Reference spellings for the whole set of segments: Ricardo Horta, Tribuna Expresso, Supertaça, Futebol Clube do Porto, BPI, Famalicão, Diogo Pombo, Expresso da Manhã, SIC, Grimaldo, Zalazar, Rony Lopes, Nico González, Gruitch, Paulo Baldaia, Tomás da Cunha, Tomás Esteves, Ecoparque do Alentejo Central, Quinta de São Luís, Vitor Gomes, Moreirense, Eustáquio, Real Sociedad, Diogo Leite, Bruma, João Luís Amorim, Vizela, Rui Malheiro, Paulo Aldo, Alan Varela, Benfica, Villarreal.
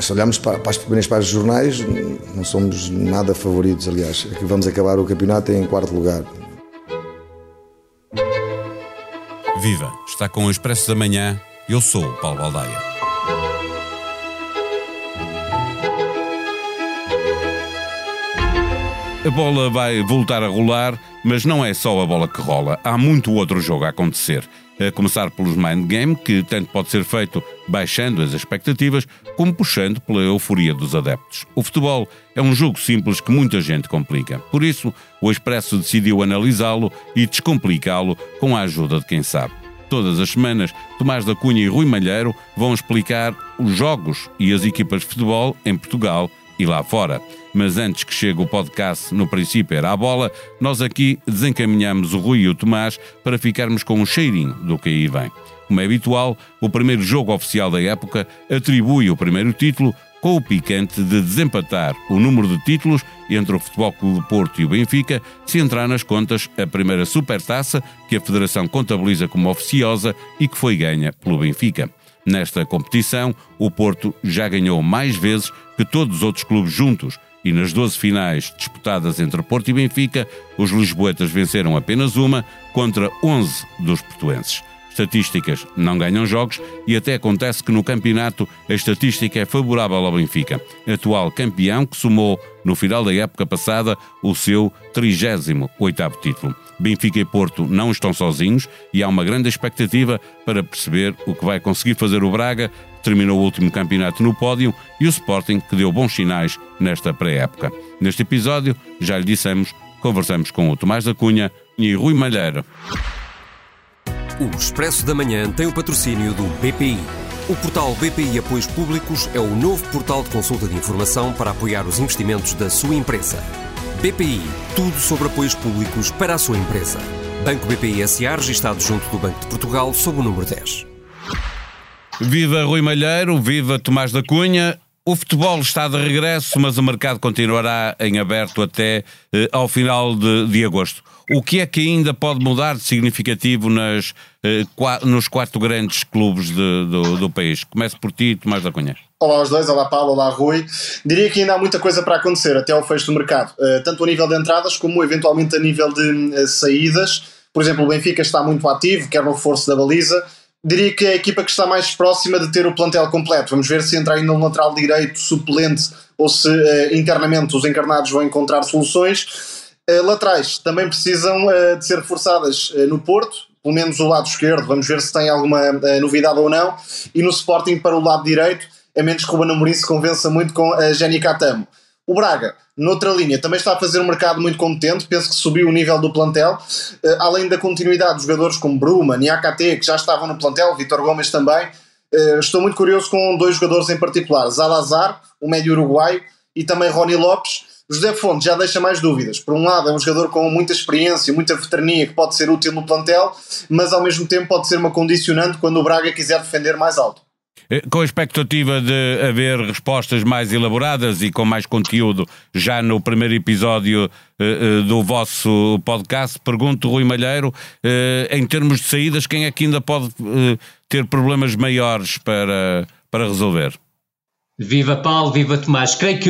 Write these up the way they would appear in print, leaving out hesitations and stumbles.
Se olharmos para as primeiras páginas dos jornais, não somos nada favoritos, aliás. Vamos acabar o campeonato em quarto lugar. Viva! Está com o Expresso da Manhã. Eu sou o Paulo Baldaia. A bola vai voltar a rolar, mas não é só a bola que rola. Há muito outro jogo a acontecer. A começar pelos mind game, que tanto pode ser feito baixando as expectativas, como puxando pela euforia dos adeptos. O futebol é um jogo simples que muita gente complica. Por isso, o Expresso decidiu analisá-lo e descomplicá-lo com a ajuda de quem sabe. Todas as semanas, Tomás da Cunha e Rui Malheiro vão explicar os jogos e as equipas de futebol em Portugal e lá fora. Mas antes que chegue o podcast No Princípio Era a Bola, nós aqui desencaminhamos o Rui e o Tomás para ficarmos com um cheirinho do que aí vem. Como é habitual, o primeiro jogo oficial da época atribui o primeiro título com o picante de desempatar o número de títulos entre o Futebol Clube do Porto e o Benfica, se entrar nas contas a primeira Supertaça, que a Federação contabiliza como oficiosa e que foi ganha pelo Benfica. Nesta competição, o Porto já ganhou mais vezes que todos os outros clubes juntos, e nas 12 finais disputadas entre Porto e Benfica, os lisboetas venceram apenas uma, contra 11 dos portuenses. Estatísticas não ganham jogos e até acontece que no campeonato a estatística é favorável ao Benfica, atual campeão que somou, no final da época passada, o seu 38º título. Benfica e Porto não estão sozinhos e há uma grande expectativa para perceber o que vai conseguir fazer o Braga, que terminou o último campeonato no pódio, e o Sporting, que deu bons sinais nesta pré-época. Neste episódio, já lhe dissemos, conversamos com o Tomás da Cunha e Rui Malheiro. O Expresso da Manhã tem o patrocínio do BPI. O portal BPI Apoios Públicos é o novo portal de consulta de informação para apoiar os investimentos da sua empresa. BPI, tudo sobre apoios públicos para a sua empresa. Banco BPI S.A., registado junto do Banco de Portugal, sob o número 10. Viva Rui Malheiro, viva Tomás da Cunha. O futebol está de regresso, mas o mercado continuará em aberto até ao final de agosto. O que é que ainda pode mudar de significativo nos quatro grandes clubes do país? Começo por ti, Tomás da Cunha. Olá aos dois, olá Paulo, olá Rui. Diria que ainda há muita coisa para acontecer até ao fecho do mercado, tanto a nível de entradas como eventualmente a nível de saídas. Por exemplo, o Benfica está muito ativo, quer no reforço da baliza. Diria que é a equipa que está mais próxima de ter o plantel completo. Vamos ver se entra ainda um lateral direito suplente ou se internamente os encarnados vão encontrar soluções. Laterais também precisam de ser reforçadas no Porto, pelo menos o lado esquerdo, vamos ver se tem alguma novidade ou não, e no Sporting para o lado direito, a menos que o Ruben Amorim se convença muito com a Geny Catamo. O Braga, noutra linha, também está a fazer um mercado muito competente, penso que subiu o nível do plantel, além da continuidade dos jogadores como Bruma, Niakaté, que já estavam no plantel, Vitor Gomes também. Estou muito curioso com dois jogadores em particular, Zalazar, o médio uruguaio, e também Rony Lopes. José Fonte já deixa mais dúvidas. Por um lado, é um jogador com muita experiência, muita veterania, que pode ser útil no plantel, mas ao mesmo tempo pode ser uma condicionante quando o Braga quiser defender mais alto. Com a expectativa de haver respostas mais elaboradas e com mais conteúdo já no primeiro episódio do vosso podcast, pergunto, Rui Malheiro, em termos de saídas, quem é que ainda pode ter problemas maiores para resolver? Viva Paulo, viva Tomás. Creio que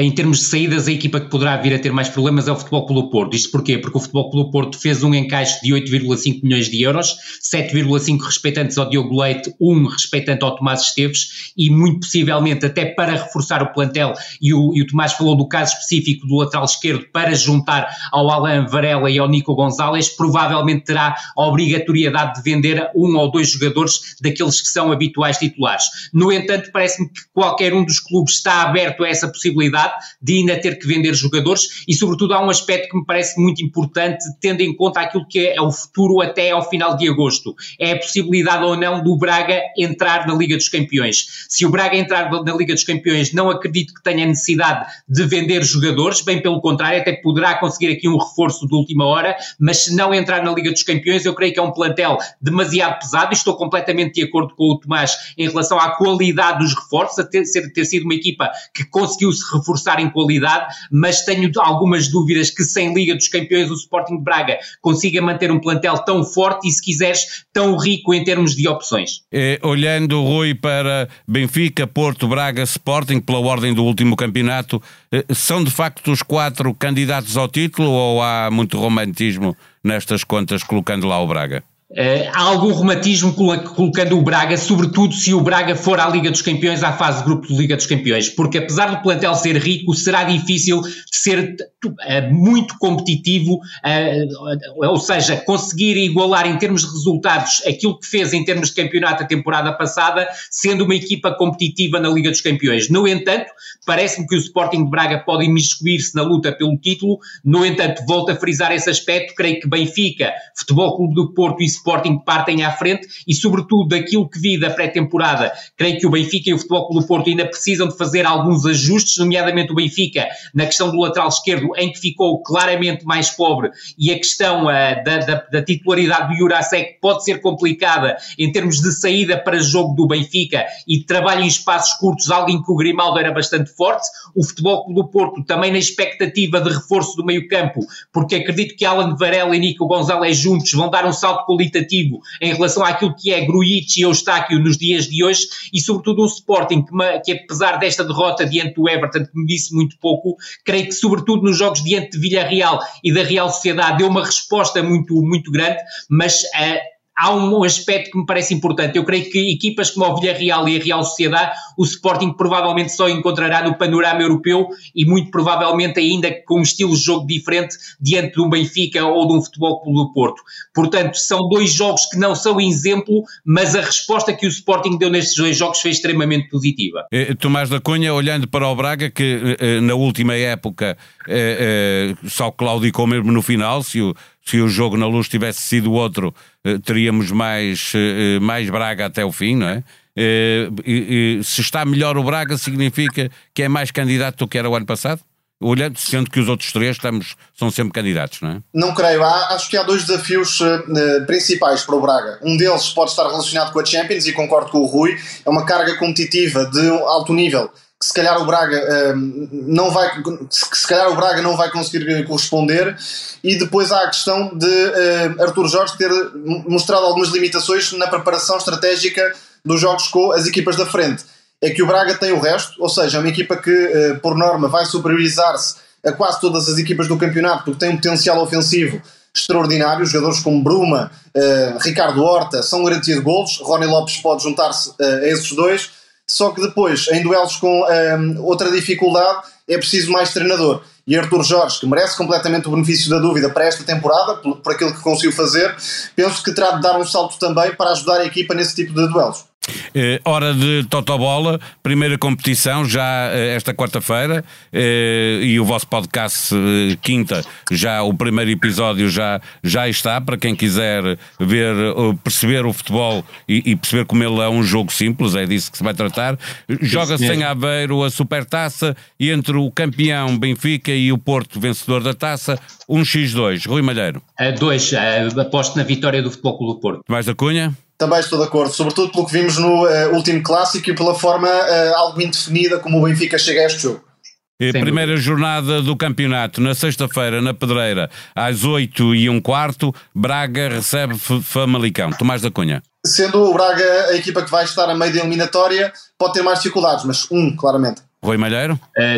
em termos de saídas a equipa que poderá vir a ter mais problemas é o Futebol Clube do Porto. Isto porquê? Porque o Futebol Clube do Porto fez um encaixe de 8,5 milhões de euros, 7,5 respeitantes ao Diogo Leite, 1 respeitante ao Tomás Esteves e muito possivelmente até para reforçar o plantel, e o Tomás falou do caso específico do lateral esquerdo para juntar ao Alan Varela e ao Nico González, provavelmente terá a obrigatoriedade de vender um ou dois jogadores daqueles que são habituais titulares. No entanto, parece-me que qualquer um dos clubes está aberto a essa possibilidade de ainda ter que vender jogadores e sobretudo há um aspecto que me parece muito importante tendo em conta aquilo que é o futuro até ao final de agosto, é a possibilidade ou não do Braga entrar na Liga dos Campeões. Se o Braga entrar na Liga dos Campeões, não acredito que tenha necessidade de vender jogadores, bem pelo contrário, até poderá conseguir aqui um reforço de última hora, mas se não entrar na Liga dos Campeões eu creio que é um plantel demasiado pesado e estou completamente de acordo com o Tomás em relação à qualidade dos reforços, a ter ter sido uma equipa que conseguiu-se reforçar em qualidade, mas tenho algumas dúvidas que sem Liga dos Campeões o Sporting de Braga consiga manter um plantel tão forte e, se quiseres, tão rico em termos de opções. Olhando, Rui, para Benfica, Porto, Braga, Sporting, pela ordem do último campeonato, são de facto os quatro candidatos ao título ou há muito romantismo nestas contas colocando lá o Braga? Há algum romantismo colocando o Braga, sobretudo se o Braga for à Liga dos Campeões, à fase de grupo de Liga dos Campeões, porque apesar do plantel ser rico, será difícil ser muito competitivo, ou seja, conseguir igualar em termos de resultados aquilo que fez em termos de campeonato a temporada passada, sendo uma equipa competitiva na Liga dos Campeões. No entanto, parece-me que o Sporting de Braga pode imiscuir-se na luta pelo título. No entanto, volto a frisar esse aspecto, creio que Benfica, Futebol Clube do Porto e Sporting partem à frente e, sobretudo, daquilo que vi da pré-temporada, creio que o Benfica e o Futebol Clube do Porto ainda precisam de fazer alguns ajustes, nomeadamente o Benfica na questão do lateral esquerdo, em que ficou claramente mais pobre, e a questão da titularidade do Jurasek pode ser complicada em termos de saída para jogo do Benfica e trabalho em espaços curtos, algo em que o Grimaldo era bastante forte. O Futebol Clube do Porto também na expectativa de reforço do meio-campo, porque acredito que Alan Varela e Nico González juntos vão dar um salto qualitativo em relação àquilo que é Gruitch e Eustáquio nos dias de hoje, e sobretudo um Sporting que apesar desta derrota diante do Everton, que me disse muito pouco, creio que sobretudo nos jogos diante de Villarreal e da Real Sociedad deu uma resposta muito grande, mas há um aspecto que me parece importante. Eu creio que equipas como o Villarreal e a Real Sociedad, o Sporting provavelmente só encontrará no panorama europeu e muito provavelmente ainda com um estilo de jogo diferente diante de um Benfica ou de um Futebol Clube do Porto. Portanto, são dois jogos que não são exemplo, mas a resposta que o Sporting deu nestes dois jogos foi extremamente positiva. Tomás da Cunha, olhando para o Braga, que na última época só claudicou mesmo no final, se o jogo na Luz tivesse sido outro, teríamos mais Braga até o fim, não é? E se está melhor o Braga, significa que é mais candidato do que era o ano passado? Olhando, sendo que os outros três são sempre candidatos, não é? Não creio. Acho que há dois desafios principais para o Braga. Um deles pode estar relacionado com a Champions, e concordo com o Rui, é uma carga competitiva de alto nível, que se calhar o Braga não vai conseguir corresponder, e depois há a questão de Artur Jorge ter mostrado algumas limitações na preparação estratégica dos jogos com as equipas da frente. É que o Braga tem o resto, ou seja, é uma equipa que por norma vai superiorizar-se a quase todas as equipas do campeonato, porque tem um potencial ofensivo extraordinário. Jogadores como Bruma, Ricardo Horta são garantia de golos, Rony Lopes pode juntar-se a esses dois. Só que depois, em duelos com outra dificuldade, é preciso mais treinador. E Artur Jorge, que merece completamente o benefício da dúvida para esta temporada, por aquilo que conseguiu fazer, penso que terá de dar um salto também para ajudar a equipa nesse tipo de duelos. Hora de Totobola, primeira competição já esta quarta-feira, e o vosso podcast quinta, já o primeiro episódio já está, para quem quiser ver, perceber o futebol e perceber como ele é um jogo simples, é disso que se vai tratar. Joga-se em Aveiro a Supertaça, e entre o campeão Benfica e o Porto, vencedor da taça, 1-2. Rui Malheiro. 2, aposto na vitória do Futebol Clube do Porto. Tomás da Cunha. Também estou de acordo, sobretudo pelo que vimos no último clássico e pela forma algo indefinida como o Benfica chega a este jogo. E primeira jornada do campeonato, na sexta-feira, na Pedreira, às 8h15, Braga recebe Famalicão. Tomás da Cunha. Sendo o Braga a equipa que vai estar a meio da eliminatória, pode ter mais dificuldades, mas claramente. Rui Malheiro?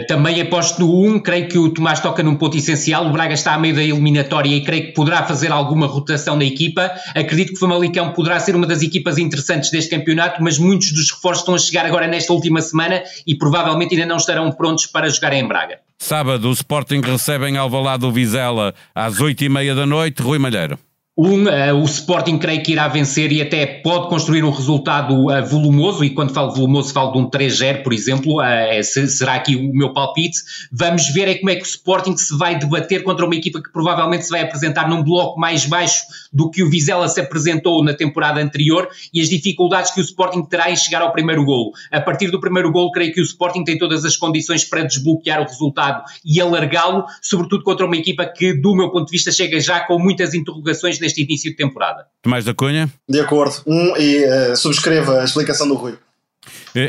Também aposto no 1, creio que o Tomás toca num ponto essencial. O Braga está a meio da eliminatória e creio que poderá fazer alguma rotação na equipa. Acredito que o Famalicão poderá ser uma das equipas interessantes deste campeonato, mas muitos dos reforços estão a chegar agora nesta última semana e provavelmente ainda não estarão prontos para jogar em Braga. Sábado, o Sporting recebe em Alvalade o Vizela às 20h30. Rui Malheiro? O Sporting creio que irá vencer e até pode construir um resultado volumoso, e quando falo volumoso falo de um 3-0, por exemplo, será aqui o meu palpite. Vamos ver como é que o Sporting se vai debater contra uma equipa que provavelmente se vai apresentar num bloco mais baixo do que o Vizela se apresentou na temporada anterior, e as dificuldades que o Sporting terá em chegar ao primeiro golo. A partir do primeiro golo, creio que o Sporting tem todas as condições para desbloquear o resultado e alargá-lo, sobretudo contra uma equipa que, do meu ponto de vista, chega já com muitas interrogações neste início de temporada. Tomás da Cunha? De acordo, 1, e subscreva a explicação do Rui.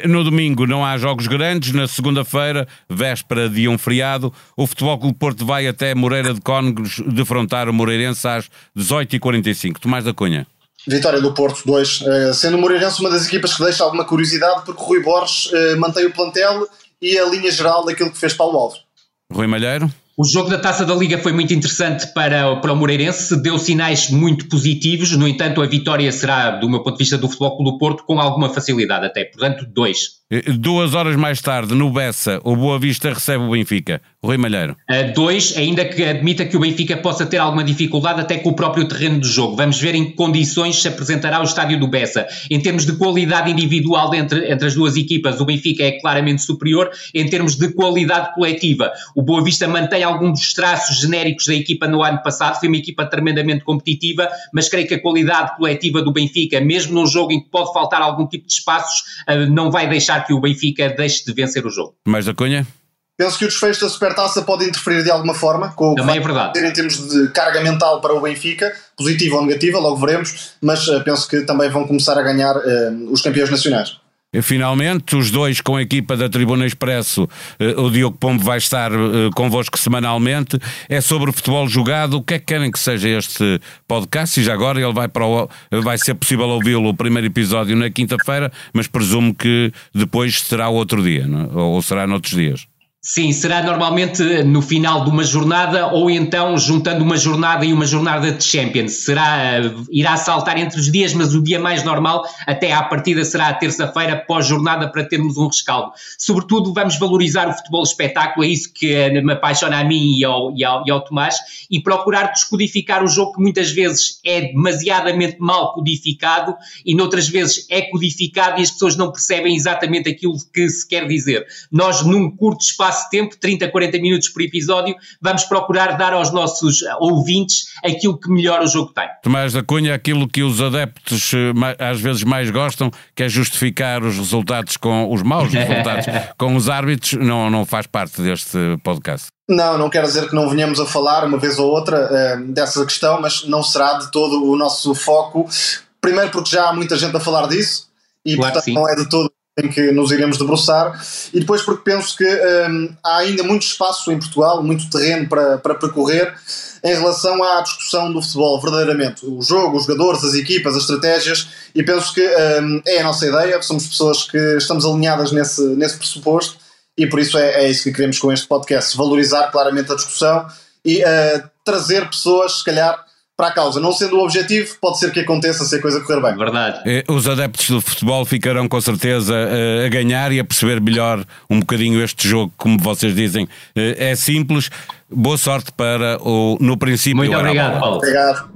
No domingo não há jogos grandes, na segunda-feira, véspera de um feriado, o Futebol Clube do Porto vai até Moreira de Cónegos defrontar o Moreirense às 18h45. Tomás da Cunha. Vitória do Porto 2, sendo o Moreirense uma das equipas que deixa alguma curiosidade, porque Rui Borges mantém o plantel e a linha geral daquilo que fez Paulo Aldo. Rui Malheiro. O jogo da Taça da Liga foi muito interessante para o Moreirense, deu sinais muito positivos, no entanto a vitória será, do meu ponto de vista do Futebol Clube do Porto, com alguma facilidade até, portanto 2. 2 horas mais tarde, no Bessa, o Boa Vista recebe o Benfica. Rui Malheiro. 2, ainda que admita que o Benfica possa ter alguma dificuldade até com o próprio terreno do jogo. Vamos ver em que condições se apresentará o estádio do Bessa. Em termos de qualidade individual entre as duas equipas, o Benfica é claramente superior. Em termos de qualidade coletiva, o Boa Vista mantém alguns dos traços genéricos da equipa no ano passado. Foi uma equipa tremendamente competitiva, mas creio que a qualidade coletiva do Benfica, mesmo num jogo em que pode faltar algum tipo de espaços, não vai deixar que o Benfica deixe de vencer o jogo. Mais da Cunha? Penso que o desfecho da Supertaça pode interferir de alguma forma com o que vai acontecer em termos de carga mental para o Benfica, positiva ou negativa, logo veremos, mas penso que também vão começar a ganhar os campeões nacionais. E finalmente, os dois com a equipa da Tribuna Expresso, o Diogo Pombo vai estar convosco semanalmente, é sobre o futebol jogado. O que é que querem que seja este podcast? E já agora ele vai ser possível ouvi-lo, o primeiro episódio, na quinta-feira, mas presumo que depois será outro dia, não? Ou será noutros dias. Sim, será normalmente no final de uma jornada ou então juntando uma jornada e uma jornada de Champions. Irá saltar entre os dias, mas o dia mais normal até à partida será a terça-feira pós-jornada para termos um rescaldo. Sobretudo vamos valorizar o futebol espetáculo, é isso que me apaixona a mim e ao Tomás, e procurar descodificar o jogo que muitas vezes é demasiadamente mal codificado e noutras vezes é codificado e as pessoas não percebem exatamente aquilo que se quer dizer. Nós, num curto espaço tempo, 30-40 minutos por episódio, vamos procurar dar aos nossos ouvintes aquilo que melhor o jogo tem. Tomás da Cunha, aquilo que os adeptos às vezes mais gostam, que é justificar os resultados com os maus resultados com os árbitros, não faz parte deste podcast. Não quero dizer que não venhamos a falar uma vez ou outra dessa questão, mas não será de todo o nosso foco, primeiro porque já há muita gente a falar disso e claro, portanto sim. Não é de todo em que nos iremos debruçar, e depois porque penso que há ainda muito espaço em Portugal, muito terreno para percorrer em relação à discussão do futebol, verdadeiramente, o jogo, os jogadores, as equipas, as estratégias, e penso que é a nossa ideia, somos pessoas que estamos alinhadas nesse pressuposto, e por isso é isso que queremos com este podcast, valorizar claramente a discussão e trazer pessoas, se calhar, para a causa. Não sendo o objetivo, pode ser que aconteça se a coisa correr bem. Verdade. Os adeptos do futebol ficarão com certeza a ganhar e a perceber melhor um bocadinho este jogo, como vocês dizem, é simples. Boa sorte para o No Princípio. Muito obrigado, Paulo. Obrigado.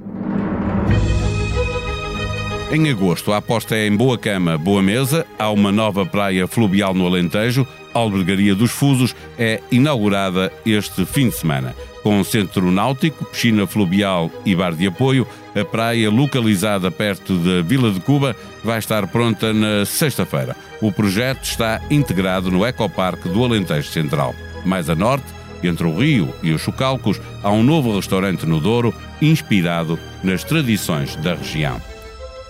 Em agosto, a aposta é em Boa Cama, Boa Mesa. Há uma nova praia fluvial no Alentejo. A Albergaria dos Fusos é inaugurada este fim de semana. Com centro náutico, piscina fluvial e bar de apoio, a praia, localizada perto da Vila de Cuba, vai estar pronta na sexta-feira. O projeto está integrado no Ecoparque do Alentejo Central. Mais a norte, entre o Rio e os Chocalcos, há um novo restaurante no Douro, inspirado nas tradições da região.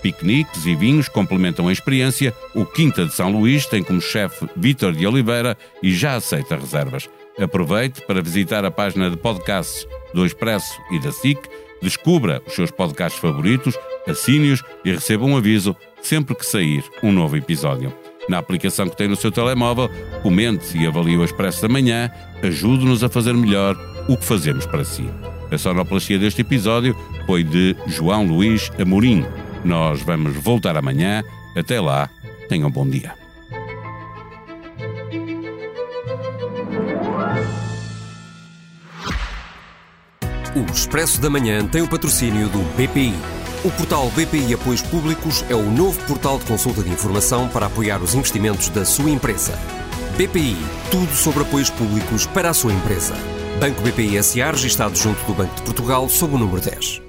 Piqueniques e vinhos complementam a experiência. O Quinta de São Luís tem como chefe Vítor de Oliveira e já aceita reservas. Aproveite para visitar a página de podcasts do Expresso e da SIC, descubra os seus podcasts favoritos, assine-os e receba um aviso sempre que sair um novo episódio. Na aplicação que tem no seu telemóvel, comente e avalie o Expresso da Manhã, ajude-nos a fazer melhor o que fazemos para si. A sonoplastia deste episódio foi de João Luís Amorim. Nós vamos voltar amanhã. Até lá, tenham um bom dia. O Expresso da Manhã tem o patrocínio do BPI. O portal BPI Apoios Públicos é o novo portal de consulta de informação para apoiar os investimentos da sua empresa. BPI, tudo sobre apoios públicos para a sua empresa. Banco BPI S.A. registado junto do Banco de Portugal sob o número 10.